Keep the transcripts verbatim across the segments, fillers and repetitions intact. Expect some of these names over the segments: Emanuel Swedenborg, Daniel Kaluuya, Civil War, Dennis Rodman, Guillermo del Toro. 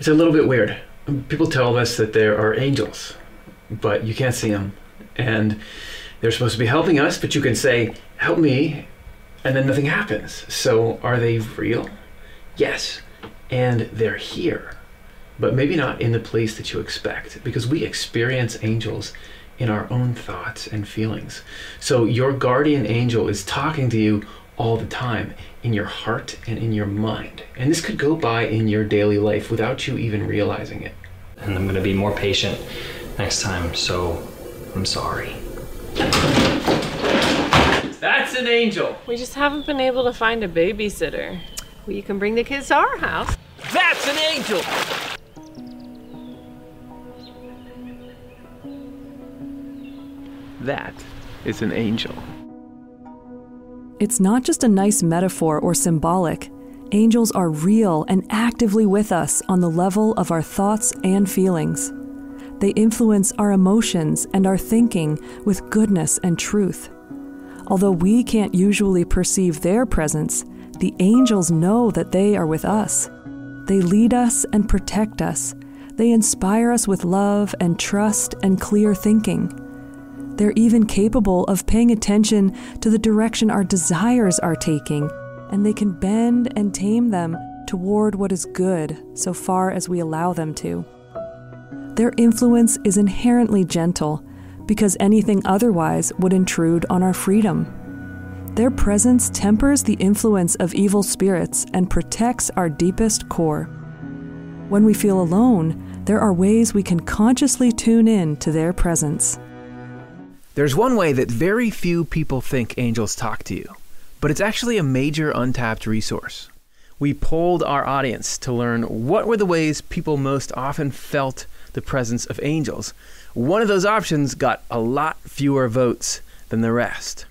It's a little bit weird. People tell us that there are angels, but you can't see them. And they're supposed to be helping us, but you can say, help me, and then nothing happens. So are they real? Yes, and they're here, but maybe not in the place that you expect, because we experience angels in our own thoughts and feelings. So your guardian angel is talking to you all the time, in your heart and in your mind. And this could go by in your daily life without you even realizing it. And I'm gonna be more patient next time, so I'm sorry. That's an angel. We just haven't been able to find a babysitter. Well, you can bring the kids to our house. That's an angel. That is an angel. It's not just a nice metaphor or symbolic. Angels are real and actively with us on the level of our thoughts and feelings. They influence our emotions and our thinking with goodness and truth. Although we can't usually perceive their presence, the angels know that they are with us. They lead us and protect us. They inspire us with love and trust and clear thinking. They're even capable of paying attention to the direction our desires are taking, and they can bend and tame them toward what is good so far as we allow them to. Their influence is inherently gentle, because anything otherwise would intrude on our freedom. Their presence tempers the influence of evil spirits and protects our deepest core. When we feel alone, there are ways we can consciously tune in to their presence. There's one way that very few people think angels talk to you, but it's actually a major untapped resource. We polled our audience to learn what were the ways people most often felt the presence of angels. One of those options got a lot fewer votes than the rest.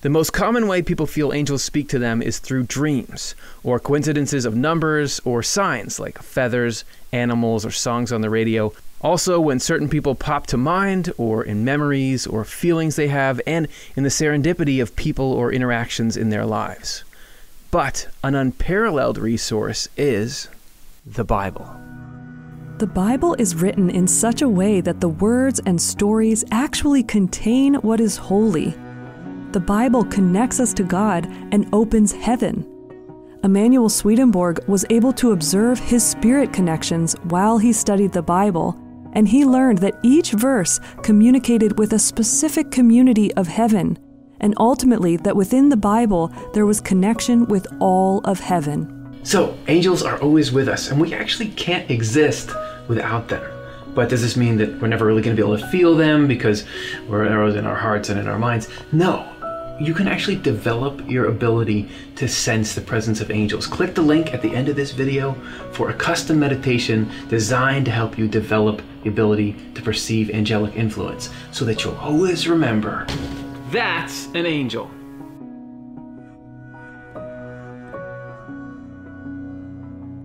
The most common way people feel angels speak to them is through dreams, or coincidences of numbers or signs like feathers, animals, or songs on the radio. Also, when certain people pop to mind, or in memories or feelings they have, and in the serendipity of people or interactions in their lives. But an unparalleled resource is the Bible. The Bible is written in such a way that the words and stories actually contain what is holy. The Bible connects us to God and opens heaven. Emanuel Swedenborg was able to observe his spirit connections while he studied the Bible, and he learned that each verse communicated with a specific community of heaven, and ultimately that within the Bible there was connection with all of heaven. So, angels are always with us, and we actually can't exist without them. But does this mean that we're never really going to be able to feel them because we're arrows in our hearts and in our minds? No. You can actually develop your ability to sense the presence of angels. Click the link at the end of this video for a custom meditation designed to help you develop the ability to perceive angelic influence so that you'll always remember, that's an angel.